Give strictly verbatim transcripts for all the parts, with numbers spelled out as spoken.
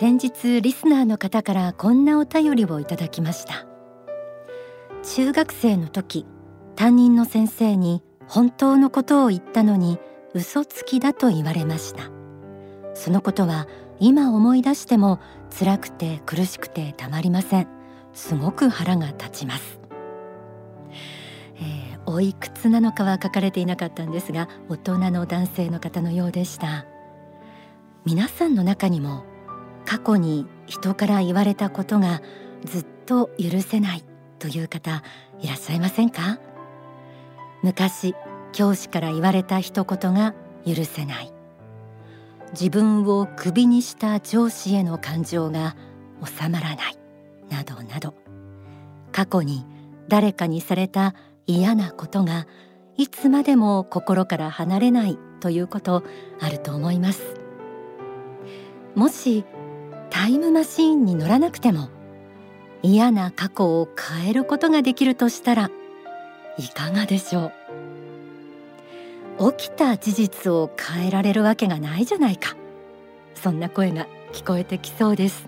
先日リスナーの方からこんなお便りをいただきました。中学生の時、担任の先生に本当のことを言ったのに嘘つきだと言われました。そのことは今思い出しても辛くて苦しくてたまりません。すごく腹が立ちます。えー、おいくつなのかは書かれていなかったんですが、大人の男性の方のようでした。皆さんの中にも過去に人から言われたことがずっと許せないという方いらっしゃいませんか？昔教師から言われた一言が許せない、自分をクビにした上司への感情が収まらないなどなど、過去に誰かにされた嫌なことがいつまでも心から離れないということあると思います。もしタイムマシーンに乗らなくても嫌な過去を変えることができるとしたらいかがでしょう。起きた事実を変えられるわけがないじゃないか、そんな声が聞こえてきそうです。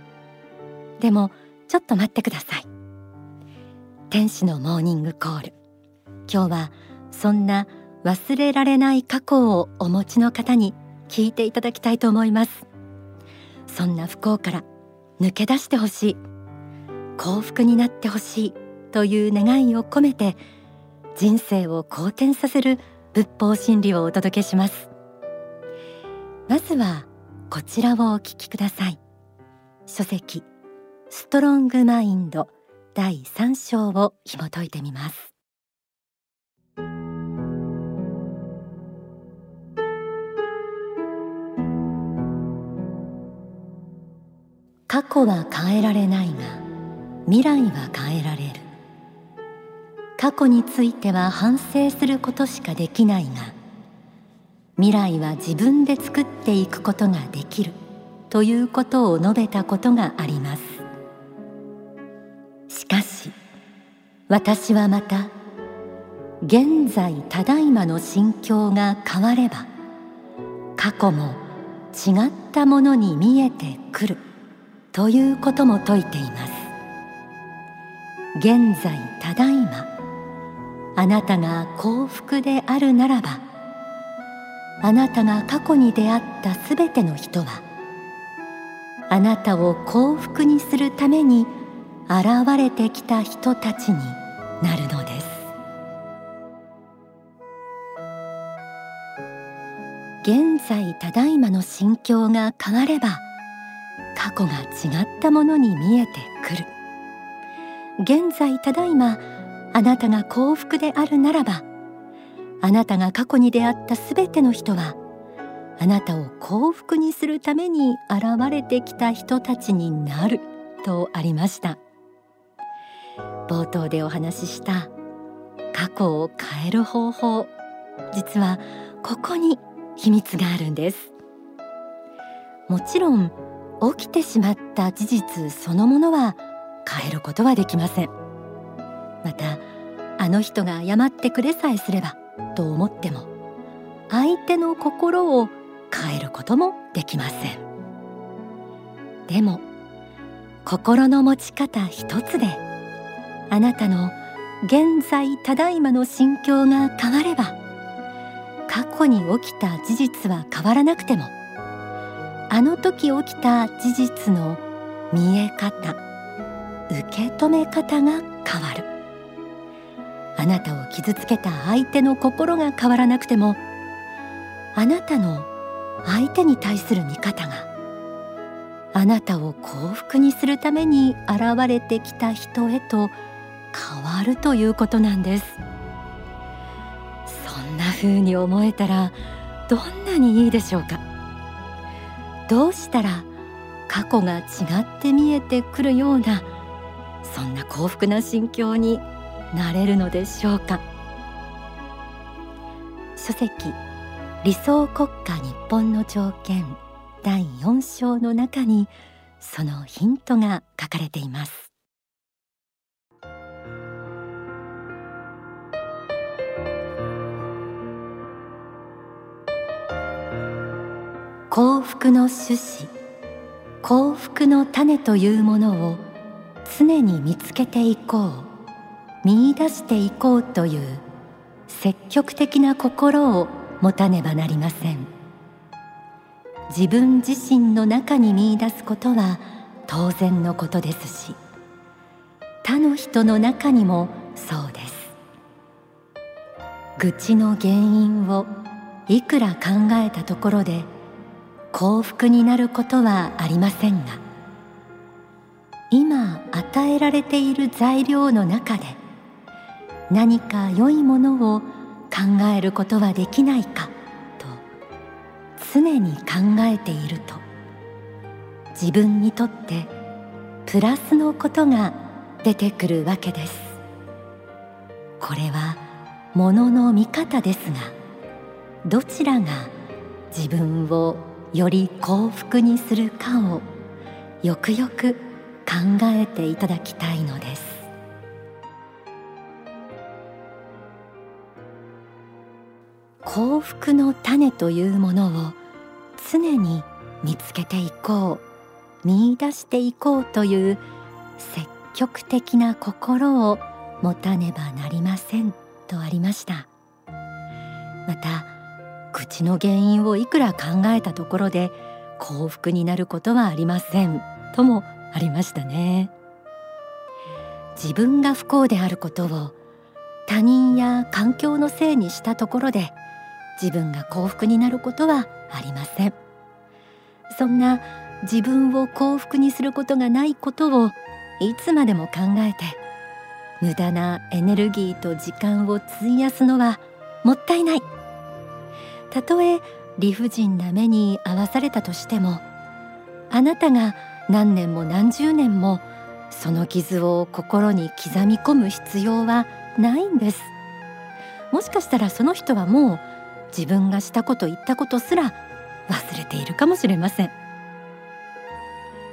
でもちょっと待ってください。天使のモーニングコール、今日はそんな忘れられない過去をお持ちの方に聞いていただきたいと思います。そんな不幸から抜け出してほしい、幸福になってほしいという願いを込めて、人生を好転させる仏法真理をお届けします。まずはこちらをお聞きください。書籍ストロングマインドだいさん章を紐解いてみます。過去は変えられないが未来は変えられる。過去については反省することしかできないが、未来は自分で作っていくことができるということを述べたことがあります。しかし私はまた、現在ただいまの心境が変われば過去も違ったものに見えてくるということも説いています。現在ただいまあなたが幸福であるならば、あなたが過去に出会ったすべての人はあなたを幸福にするために現れてきた人たちになるのです。現在ただいまの心境が変われば過去が違ったものに見えてくる。現在ただいまあなたが幸福であるならば、あなたが過去に出会ったすべての人はあなたを幸福にするために現れてきた人たちになるとありました。冒頭でお話しした過去を変える方法、実はここに秘密があるんです。もちろん起きてしまった事実そのものは変えることはできません。またあの人が謝ってくれさえすればと思っても、相手の心を変えることもできません。でも心の持ち方一つであなたの現在ただいまの心境が変われば、過去に起きた事実は変わらなくてもあの時起きた事実の見え方、受け止め方が変わる。あなたを傷つけた相手の心が変わらなくても、あなたの相手に対する見方があなたを幸福にするために現れてきた人へと変わるということなんです。そんな風に思えたらどんなにいいでしょうか。どうしたら過去が違って見えてくるような、そんな幸福な心境になれるのでしょうか。書籍理想国家日本の条件だいよん章の中にそのヒントが書かれています。幸福の種子、幸福の種というものを常に見つけていこう、見出していこうという積極的な心を持たねばなりません。自分自身の中に見出すことは当然のことですし、他の人の中にもそうです。愚痴の原因をいくら考えたところで幸福になることはありませんが、今与えられている材料の中で何か良いものを考えることはできないかと常に考えていると、自分にとってプラスのことが出てくるわけです。これはものの見方ですが、どちらが自分をより幸福にするかをよくよく考えていただきたいのです。幸福の種というものを常に見つけていこう、見出していこうという積極的な心を持たねばなりませんとありました。また、口の原因をいくら考えたところで幸福になることはありませんともありましたね。自分が不幸であることを他人や環境のせいにしたところで自分が幸福になることはありません。そんな自分を幸福にすることがないことをいつまでも考えて無駄なエネルギーと時間を費やすのはもったいない。たとえ理不尽な目に遭わされたとしても、あなたが何年も何十年もその傷を心に刻み込む必要はないんです。もしかしたらその人はもう自分がしたこと言ったことすら忘れているかもしれません。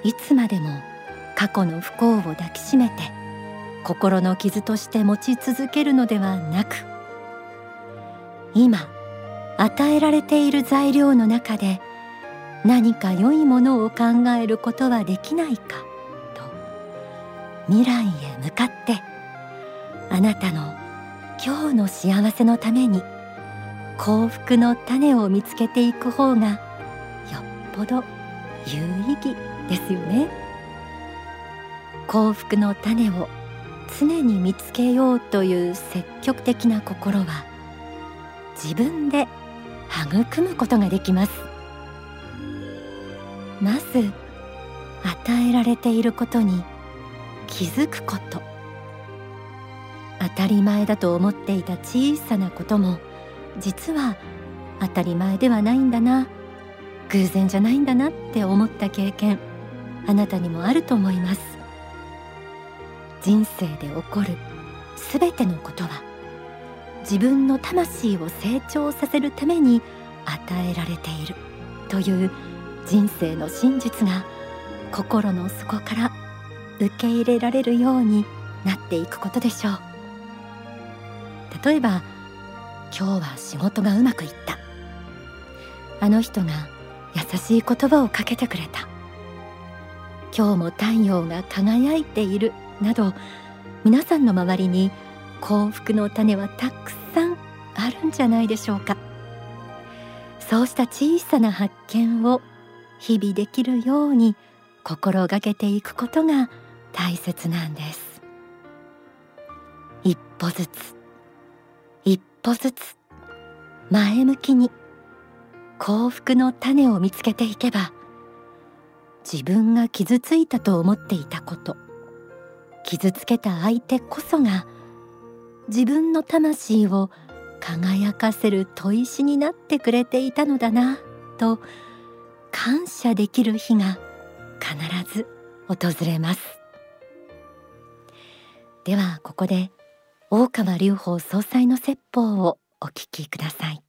いつまでも過去の不幸を抱きしめて心の傷として持ち続けるのではなく、今与えられている材料の中で何か良いものを考えることはできないかと、未来へ向かってあなたの今日の幸せのために幸福の種を見つけていく方がよっぽど有意義ですよね。幸福の種を常に見つけようという積極的な心は自分で育むことができます。まず与えられていることに気づくこと、当たり前だと思っていた小さなことも実は当たり前ではないんだな、偶然じゃないんだなって思った経験、あなたにもあると思います。人生で起こるすべてのことは自分の魂を成長させるために与えられているという人生の真実が心の底から受け入れられるようになっていくことでしょう。例えば、今日は仕事がうまくいった、あの人が優しい言葉をかけてくれた、今日も太陽が輝いているなど、皆さんの周りに幸福の種はたくさんあるんじゃないでしょうか。そうした小さな発見を日々できるように心がけていくことが大切なんです。一歩ずつ一歩ずつ前向きに幸福の種を見つけていけば、自分が傷ついたと思っていたこと、傷つけた相手こそが自分の魂を輝かせる砥石になってくれていたのだなと感謝できる日が必ず訪れます。ではここで大川隆法総裁の説法をお聞きください。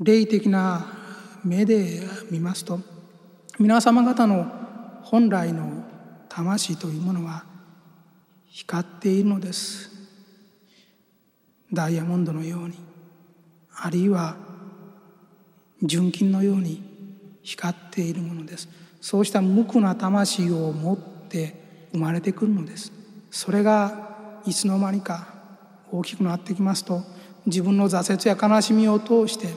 霊的な目で見ますと、皆様方の本来の魂というものは光っているのです。ダイヤモンドのように、あるいは純金のように光っているものです。そうした無垢な魂を持って生まれてくるのです。それがいつの間にか大きくなってきますと、自分の挫折や悲しみを通して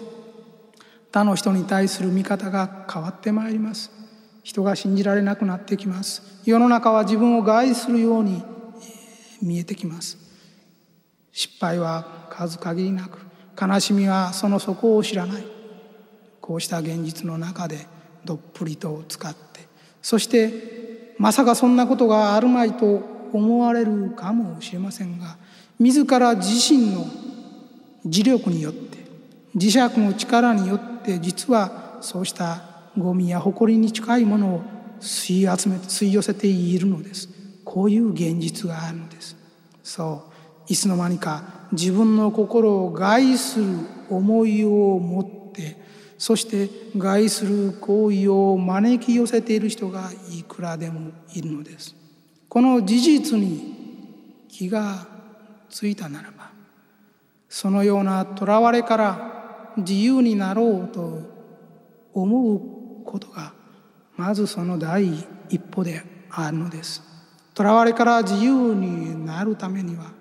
他の人に対する見方が変わってまいります。人が信じられなくなってきます。世の中は自分を害するように見えてきます。失敗は数限りなく、悲しみはその底を知らない。こうした現実の中でどっぷりと使って、そしてまさかそんなことがあるまいと思われるかもしれませんが、自ら自身の磁力によって、磁石の力によって、実はそうしたゴミや埃に近いものを吸い集めて吸い寄せているのです。こういう現実があるのです。そう、いつの間にか自分の心を害する思いを持って、そして害する行為を招き寄せている人がいくらでもいるのです。この事実に気がついたならば、そのようなとらわれから自由になろうと思うことが、まずその第一歩であるのです。とらわれから自由になるためには、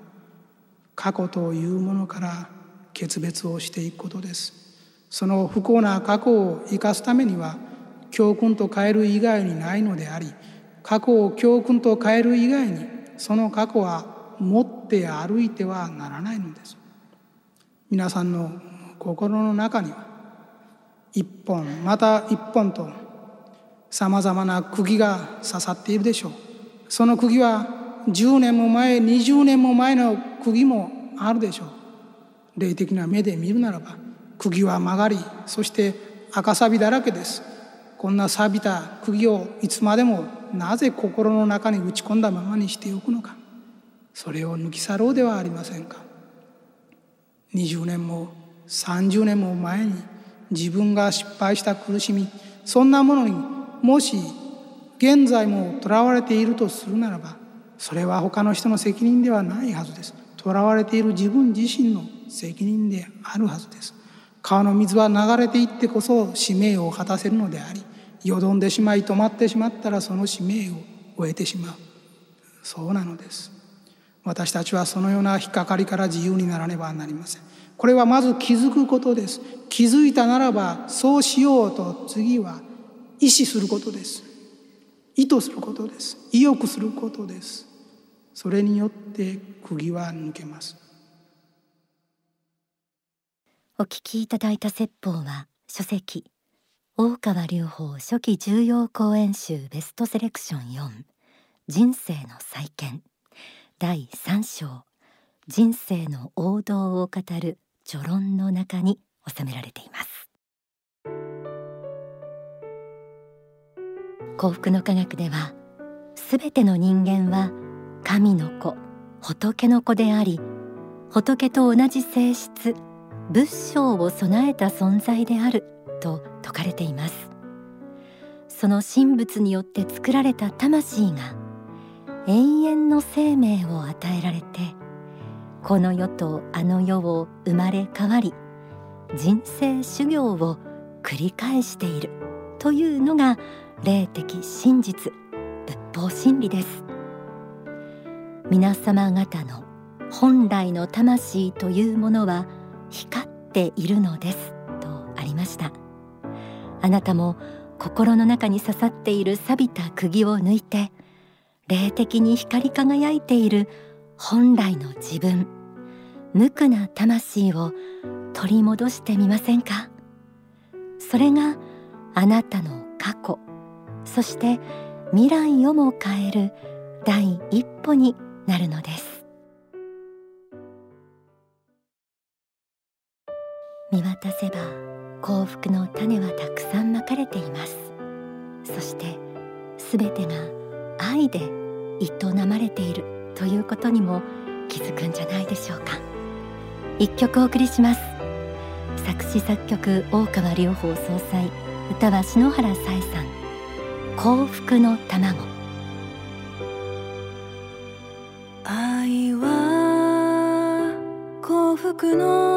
過去というものから決別をしていくことです。その不幸な過去を生かすためには、教訓と変える以外にないのであり、過去を教訓と変える以外に、その過去は持って歩いてはならないのです。皆さんの心の中には、一本また一本と、さまざまな釘が刺さっているでしょう。その釘はじゅうねんも前、にじゅうねんも前の釘もあるでしょう。霊的な目で見るならば、釘は曲がり、そして赤錆だらけです。こんな錆びた釘をいつまでもなぜ心の中に打ち込んだままにしておくのか。それを抜き去ろうではありませんか。にじゅうねんもさんじゅうねんも前に自分が失敗した苦しみ、そんなものにもし現在もとらわれているとするならば、それは他の人の責任ではないはずです。とらわれている自分自身の責任であるはずです。川の水は流れていってこそ使命を果たせるのであり、よどんでしまい止まってしまったら、その使命を終えてしまう。そうなのです。私たちはそのような引っかかりから自由にならねばなりません。これはまず気づくことです。気づいたならば、そうしようと次は意思することです。意図することです。意欲することです。それによって釘は抜けます。お聞きいただいた説法は、書籍大川隆法初期重要講演集ベストセレクションよん、人生の再建だいさん章、人生の王道を語る序論の中に収められています。幸福の科学では、すべての人間は神の子、仏の子であり、仏と同じ性質、仏性を備えた存在であると説かれています。その神仏によって作られた魂が永遠の生命を与えられて、この世とあの世を生まれ変わり、人生修行を繰り返しているというのが霊的真実、仏法真理です。皆様方の本来の魂というものは光っているのですとありました。あなたも心の中に刺さっている錆びた釘を抜いて、霊的に光り輝いている本来の自分、無垢な魂を取り戻してみませんか。それがあなたの過去、そして未来をも変える第一歩になるのです。見渡せば幸福の種はたくさんまかれています。そしてすべてが愛で営まれているということにも気づくんじゃないでしょうか。一曲お送りします。作詞作曲大川隆法総裁、歌は篠原紗恵さん、幸福の卵。愛は幸福の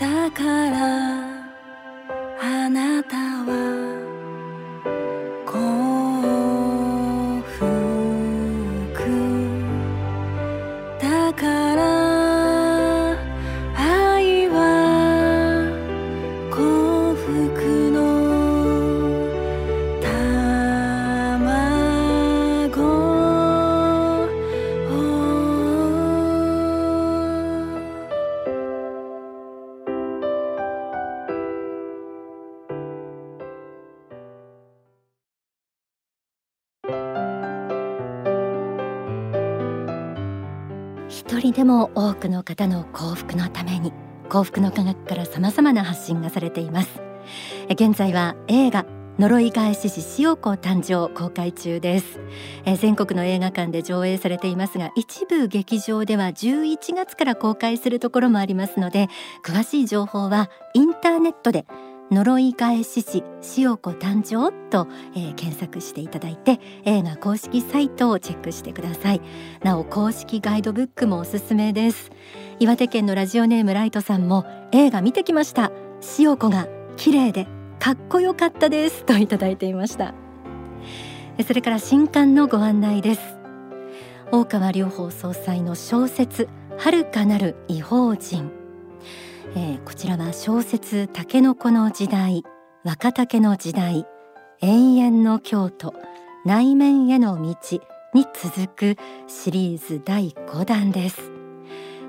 だからあなたは幸福だから一人でも多くの方の幸福のために、幸福の科学からさまざまな発信がされています。現在は映画呪い返し師潮子誕生公開中です。え全国の映画館で上映されていますが、一部劇場ではじゅういちがつから公開するところもありますので、詳しい情報はインターネットで呪い返し師潮子誕生と、えー、検索していただいて、映画公式サイトをチェックしてください。なお公式ガイドブックもおすすめです。岩手県のラジオネームライトさんも、映画見てきました、潮子が綺麗でかっこよかったですといただいていました。それから新刊のご案内です。大川隆法総裁の小説遥かなる異邦人、えー、こちらは小説タケノコの時代、若竹の時代、永遠の京都、内面への道に続くシリーズだいごだんです。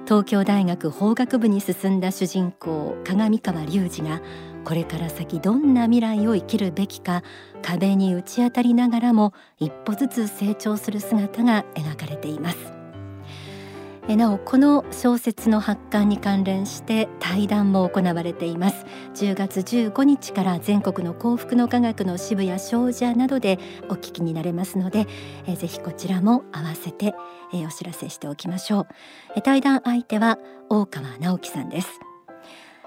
東京大学法学部に進んだ主人公鏡川隆二が、これから先どんな未来を生きるべきか壁に打ち当たりながらも一歩ずつ成長する姿が描かれています。なおこの小説の発刊に関連して対談も行われています。じゅうがつじゅうごにちから全国の幸福の科学の支部や商社などでお聞きになれますので、えぜひこちらも合わせてえお知らせしておきましょう。え対談相手は大川直樹さんです。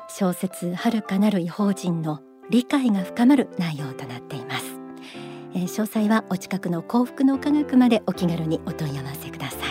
小説遥かなる異邦人の理解が深まる内容となっています。え詳細はお近くの幸福の科学までお気軽にお問い合わせください。